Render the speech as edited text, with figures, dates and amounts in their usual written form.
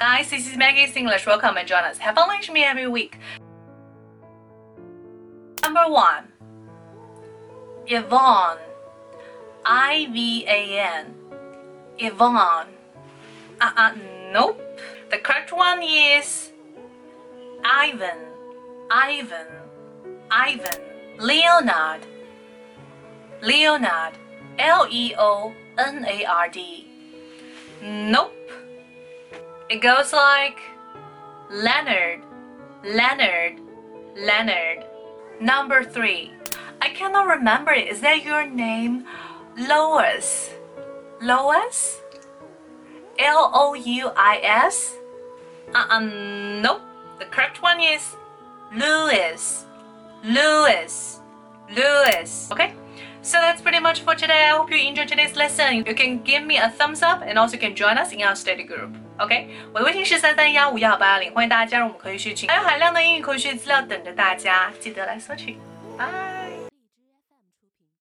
Guys, this is Maggie's English. Welcome and join us. Have a lunch with me every week. Number one, Yvonne, I-V-A-N, Yvonne. Nope. The correct one is Ivan, Ivan, Ivan. Leonard, Leonard, L-E-O-N-A-R-D. Nope. It goes like Leonard, Leonard, Leonard. Number three. I cannot remember it. Is that your name? Lois. Lois? L-O-U-I-S? Nope. The correct one is Louis. Louis. Louis. Okay? So that's pretty much for today. I hope you enjoyed today's lesson. You can give me a thumbs up and also you can join us in our study group. OK， 我的微信是33151880，欢迎大家加入我们口语学群，还有海量的英语口语学习资料等着大家，记得来索取。拜。